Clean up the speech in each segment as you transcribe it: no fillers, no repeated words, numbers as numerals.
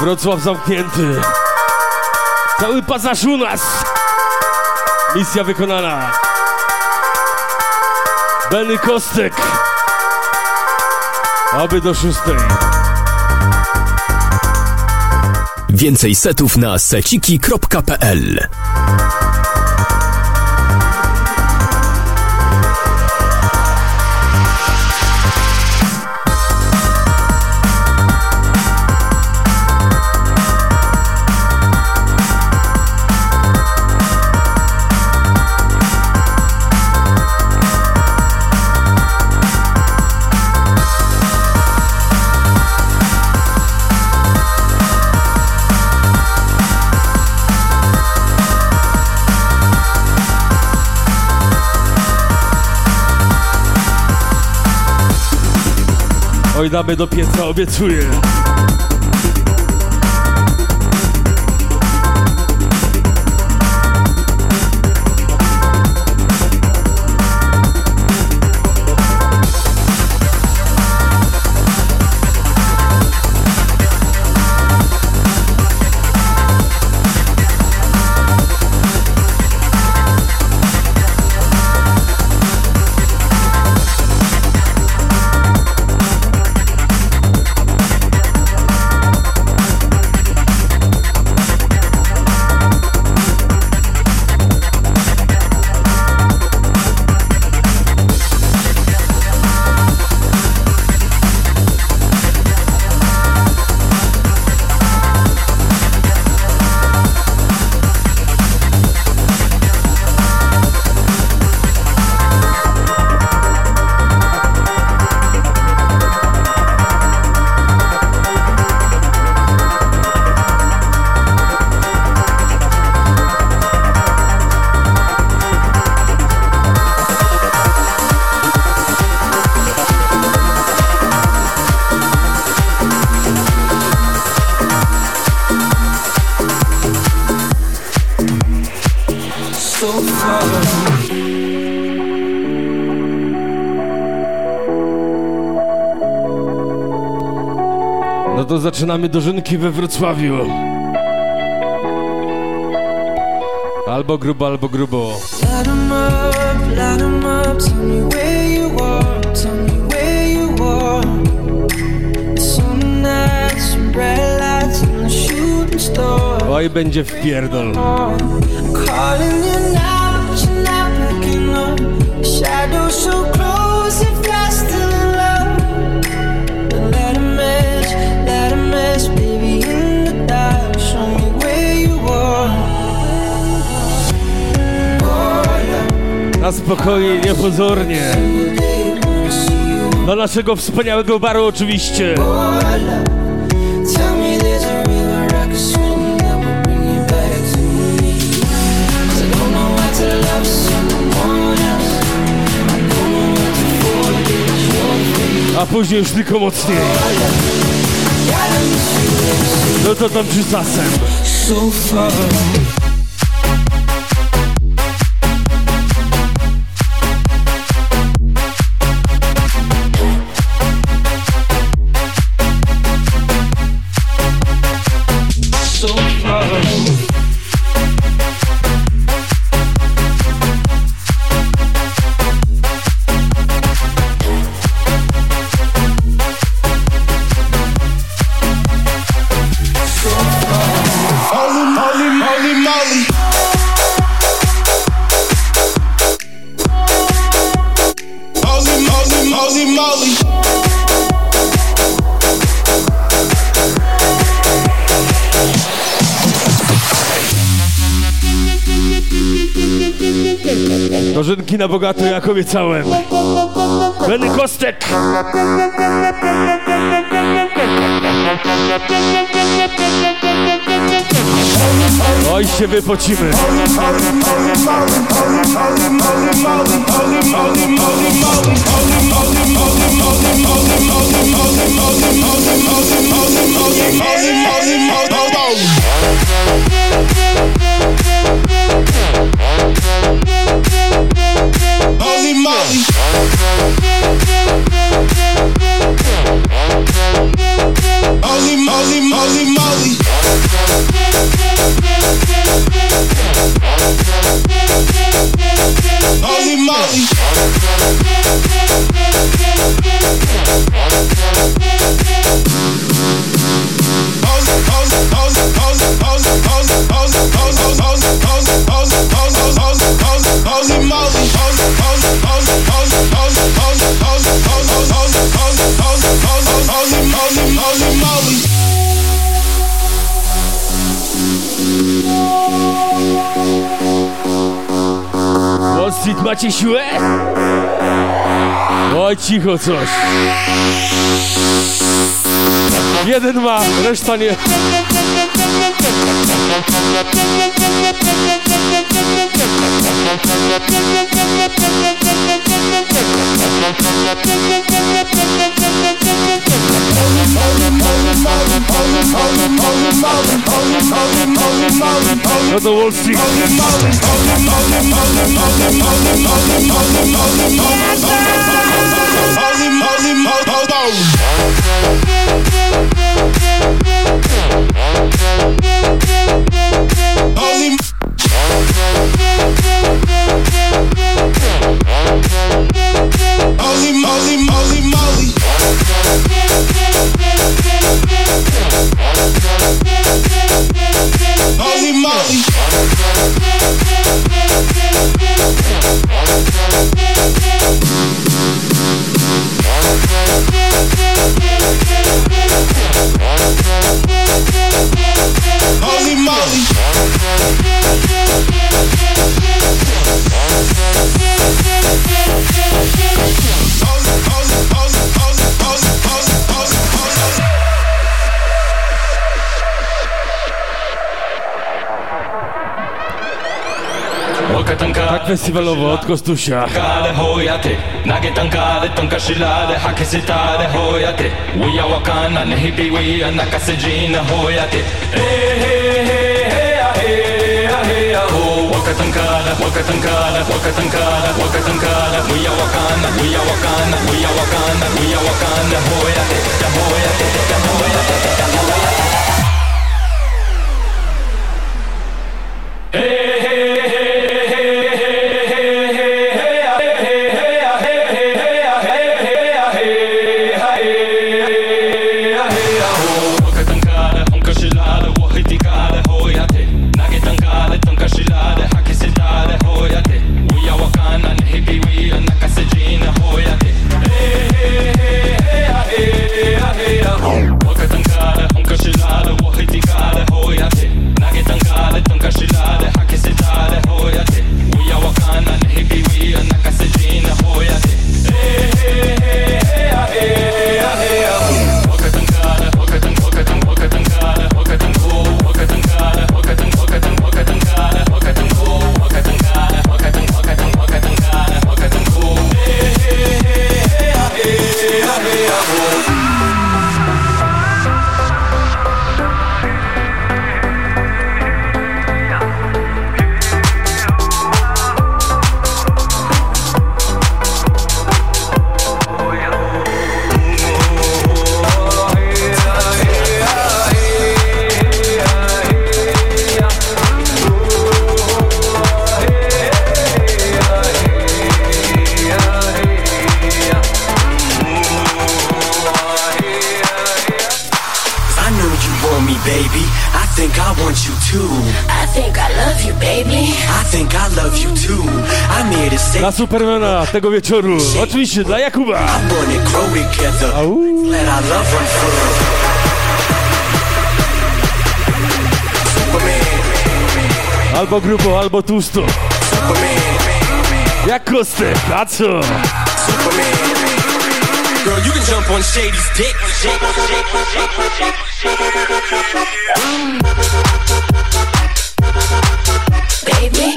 Wrocław zamknięty. Cały pasaż u nas. Misja wykonana. Beny Kostek. Aby do 6:00. Więcej setów na seciki.pl. Oj, damy do pieca, obiecuję. No to zaczynamy dożynki we Wrocławiu. Albo grubo, albo grubo. Light 'em up, tell me where you are, tell me where you are. Some nights, some red lights in the shooting store. Oj, będzie wpierdol. Shadow so close if I still in love. But let a mess, baby, in the dark. Show me where you are. Na spokojnie, niepozornie. Do naszego wspaniałego baru oczywiście. A później już tylko mocniej. No to tam przy sasem. Dożynki na bogato, jak obiecałem. Beny Kostek. Oj, się wypocimy. Molly, Molly, Molly, Molly. Wall Street, macie siłę? Oj, cicho coś. Jeden ma, reszta nie. No to Wall Street. Tak festiwalowo od Kostusia. Dla Supermana tego wieczoru, oczywiście dla Jakuba. Au. Albo grubo, albo tłusto. Jak Kostek, a co? Girl, you can jump on Shady's dick. Baby.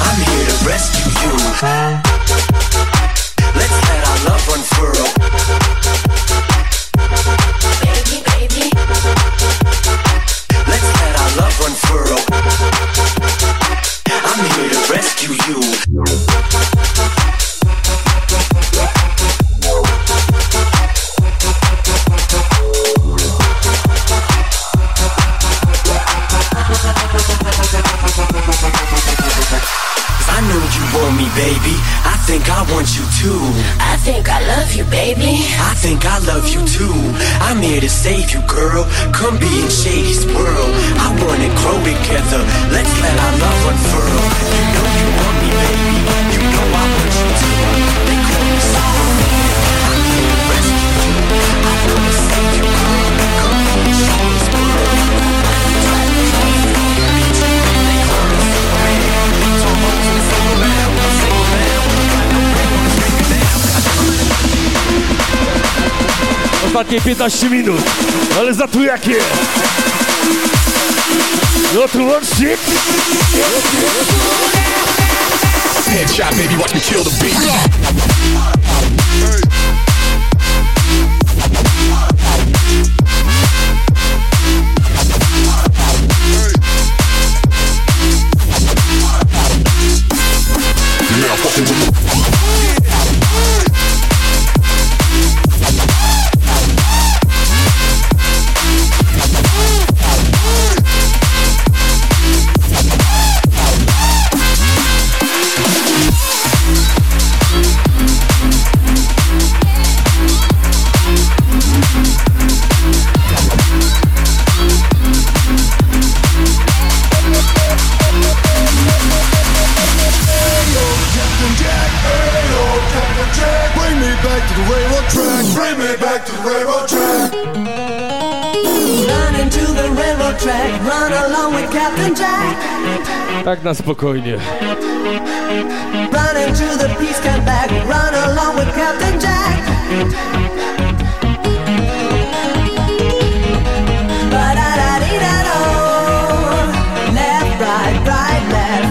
I'm here to rescue you. Let's let our love unfurl. Baby, baby. Let's let our love unfurl. I'm here to rescue you. Baby, I think I want you too. I think I love you, baby. I think I love you too. I'm here to save you, girl. Come be in Shady's world. I wanna grow together. Let's let our love unfurl. You know you want me, baby. You know I want you too. ostatnie 15 minut, ale za to jakie? No to łącznie. Headshot, baby, watch me kill the beat. Tak na spokojnie. Run into the peace, come back, run along with Captain Jack. Ba-da-da-dee-da-do, left, right, right, left.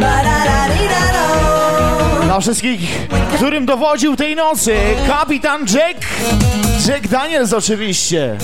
Ba-da-da-dee-da-do. Dla wszystkich, którym dowodził tej nocy kapitan Jack Daniels oczywiście.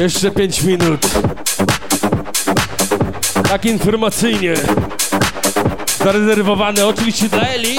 Jeszcze 5 minut. Tak informacyjnie. zarezerwowane oczywiście dla Eli.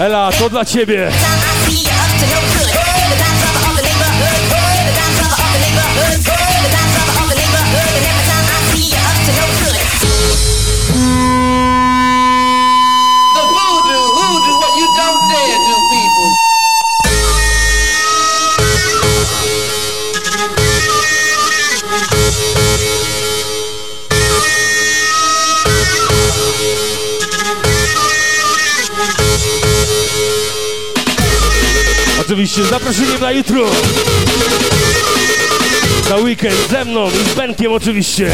Ela, to dla ciebie! Oczywiście z zaproszeniem na jutro, na weekend ze mną i z Benkiem oczywiście.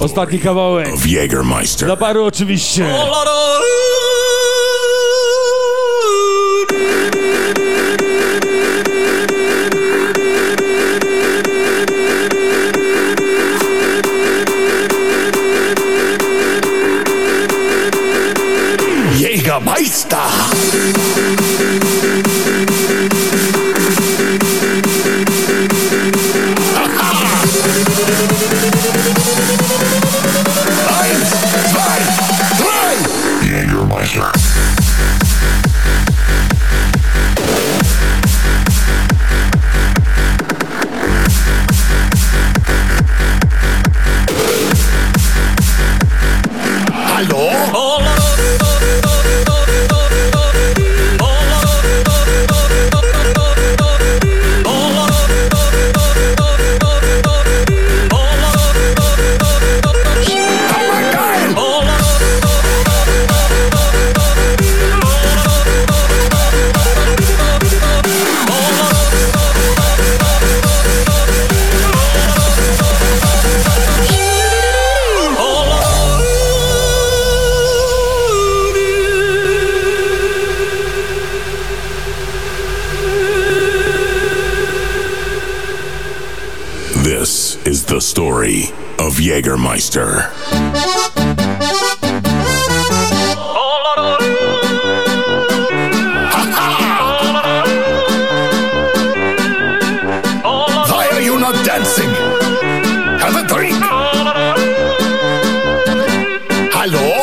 Ostatni kawałek of Jägermeister. Dla baru oczywiście. Of Jägermeister. Why are you not dancing? Have a drink. Hello?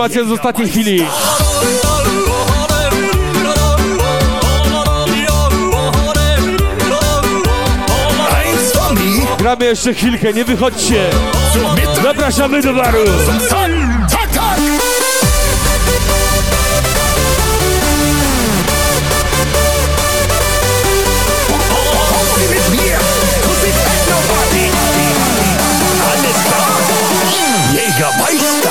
informacja z ostatniej chwili. Gramy jeszcze chwilkę, nie wychodźcie. Zapraszamy do baru. Jägermeister.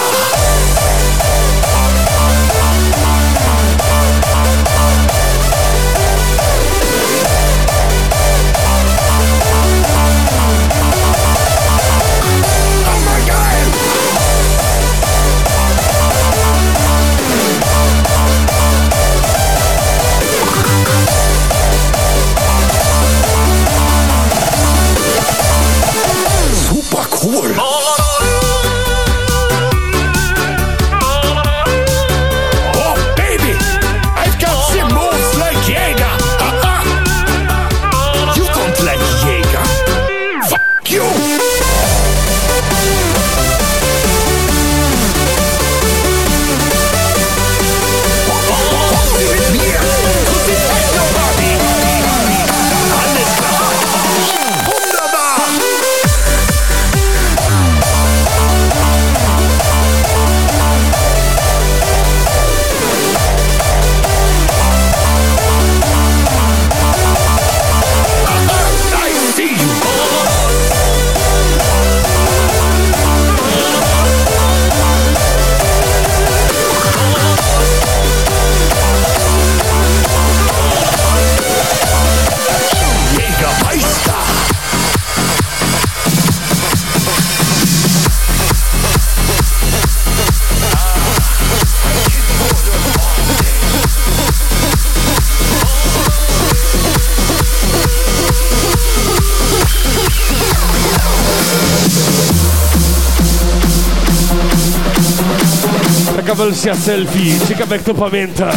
Wersja selfie, ciekawe jak to pamięta.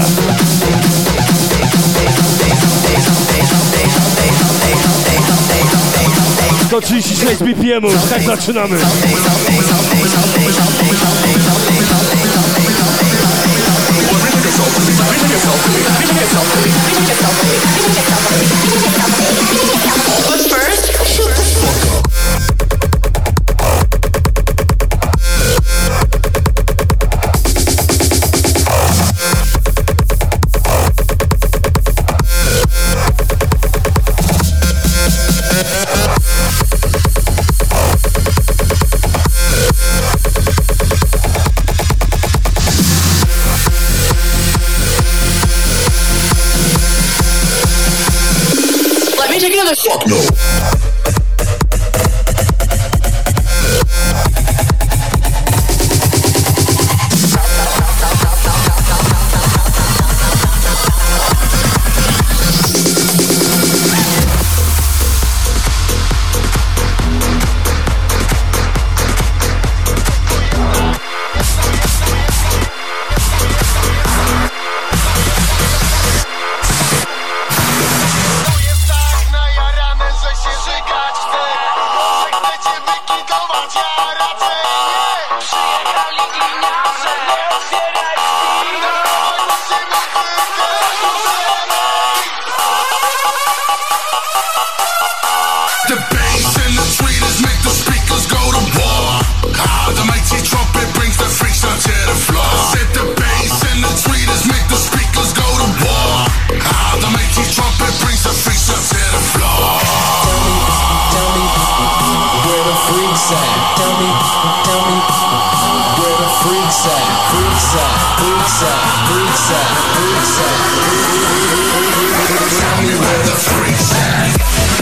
To 36 BPM, tak zaczynamy. Tell me where the freaks at.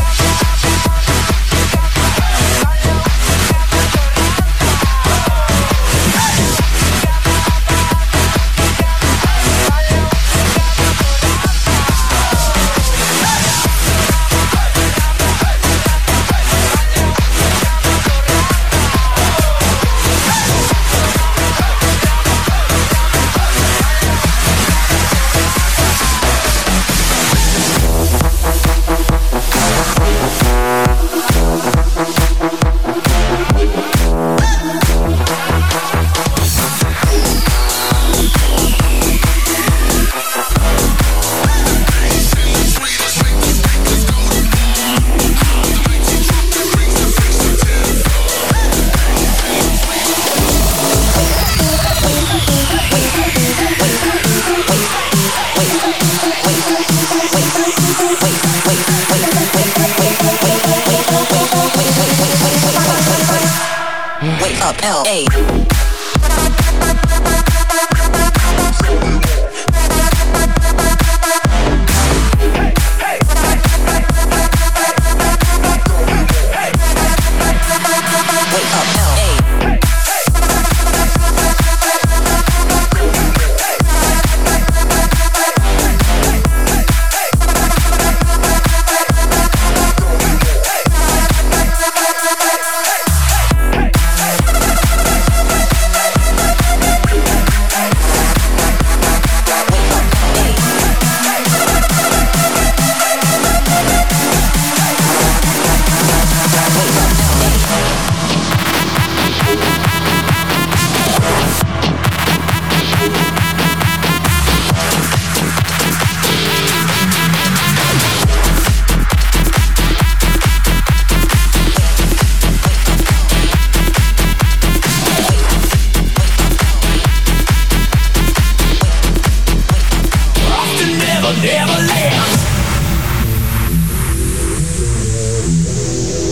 Wake up, L.A.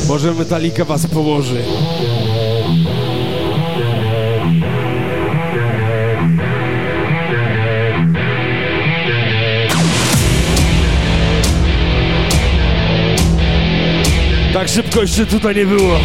Może Metallica was położy. Tak szybko jeszcze tutaj nie było.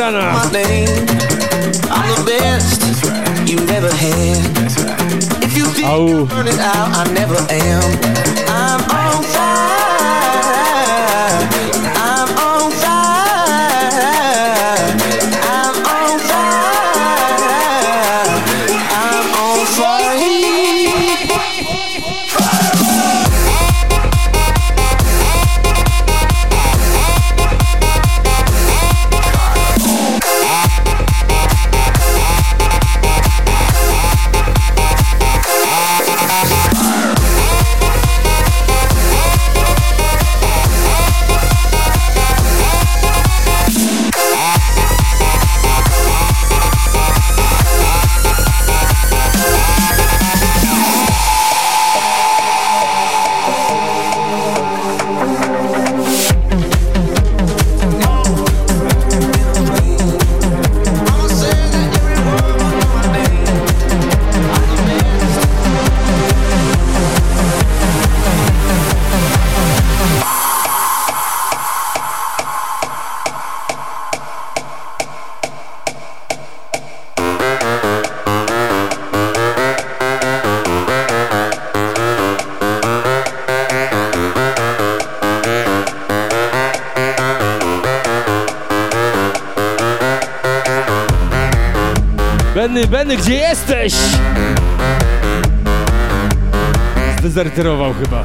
My name, I'm the best you've ever had. If you think you'll burn it out, I never am. I'm on fire. I'm on fire. I'm on fire. I'm on fire. Beny, gdzie jesteś? Zdezerterował chyba.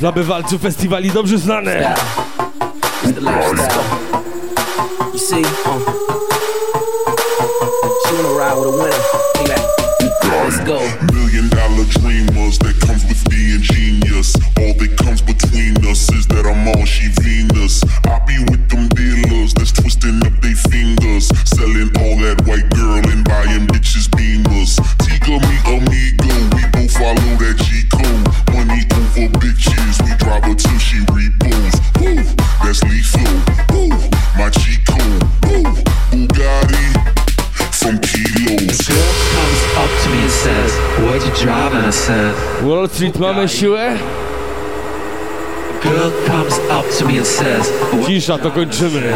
Dla bywalców festiwali dobrze znane. Wall Street, mamy siłę? Cisza, to kończymy.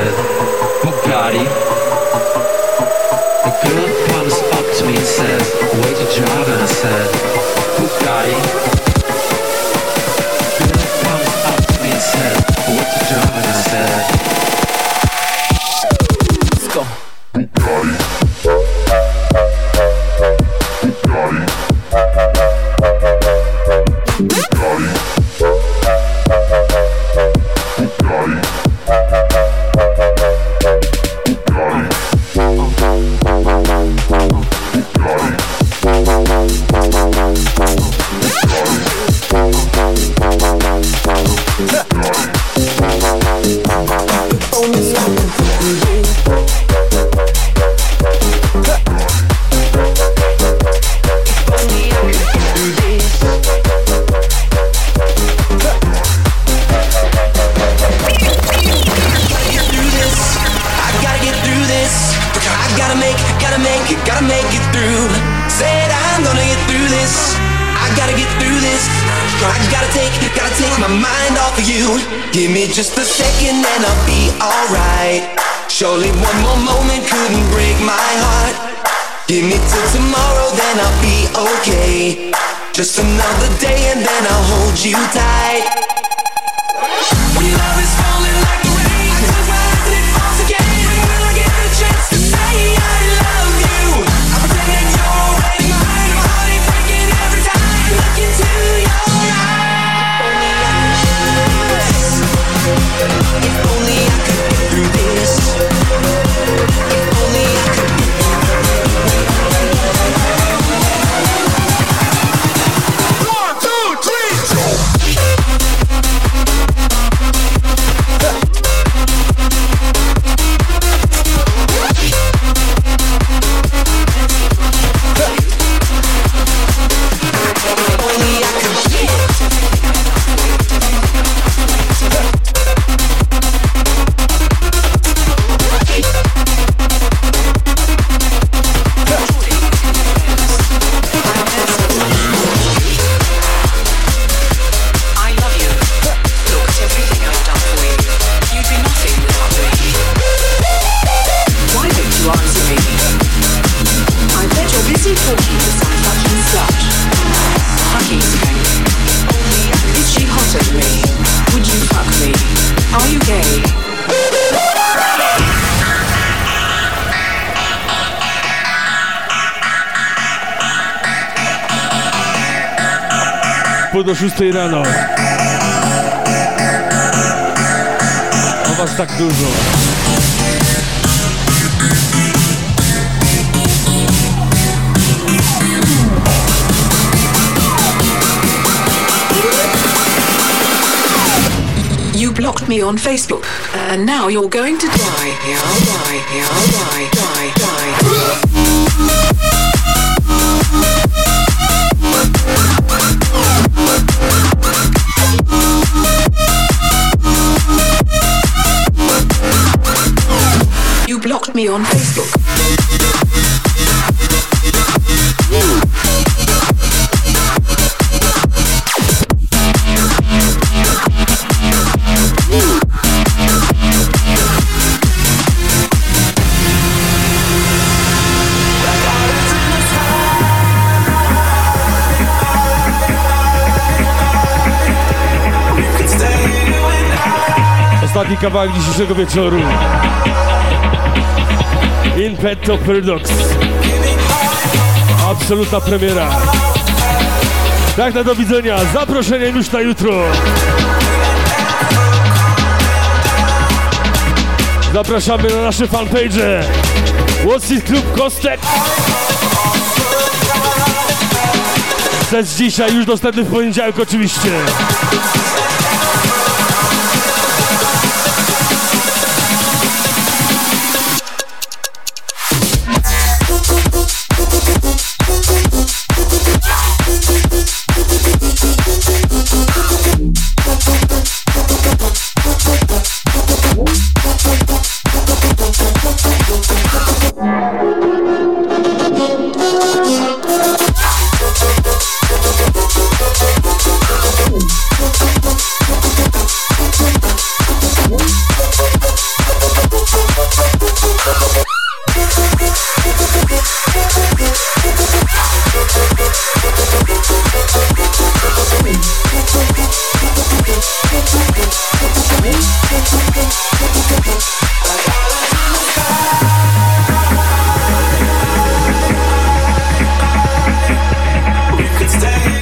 Surely one more moment couldn't break my heart. Give me till tomorrow. and I'll be okay. Just another day and then I'll hold you tight. When love is falling like the rain, I'm glad that it falls again. And when I get a chance to say I love you, I'm pretending you're already mine. My heart ain't breaking every time I look into your eyes. If only I could get through this. If only I could get through this. Do 6 rano. O was tak dużo. You blocked me on Facebook and now you're going to die. I'll die. I'll die. Die. Die. You blocked me on Facebook. Ostatni kawałek dzisiejszego wieczoru. In Petto Paradox. Absolutna premiera. Tak na do widzenia. Zaproszenie już na jutro. Zapraszamy na nasze fanpage. What's it Club Kostek? Sens dzisiaj już dostępny w poniedziałek oczywiście.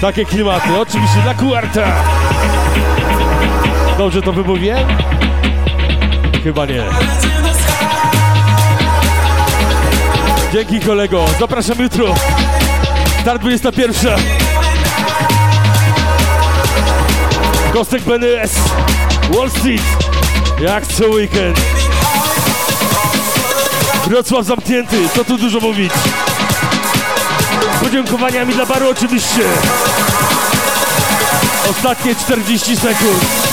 Takie klimaty, oczywiście dla Kuarta. Dobrze to wymówię? Chyba nie. Dzięki kolego, zapraszam jutro. Start 21. Kostek Beny S. Wall Street. Jak co weekend. Wrocław zamknięty, co tu dużo mówić. Z podziękowaniami dla baru oczywiście. Ostatnie 40 sekund.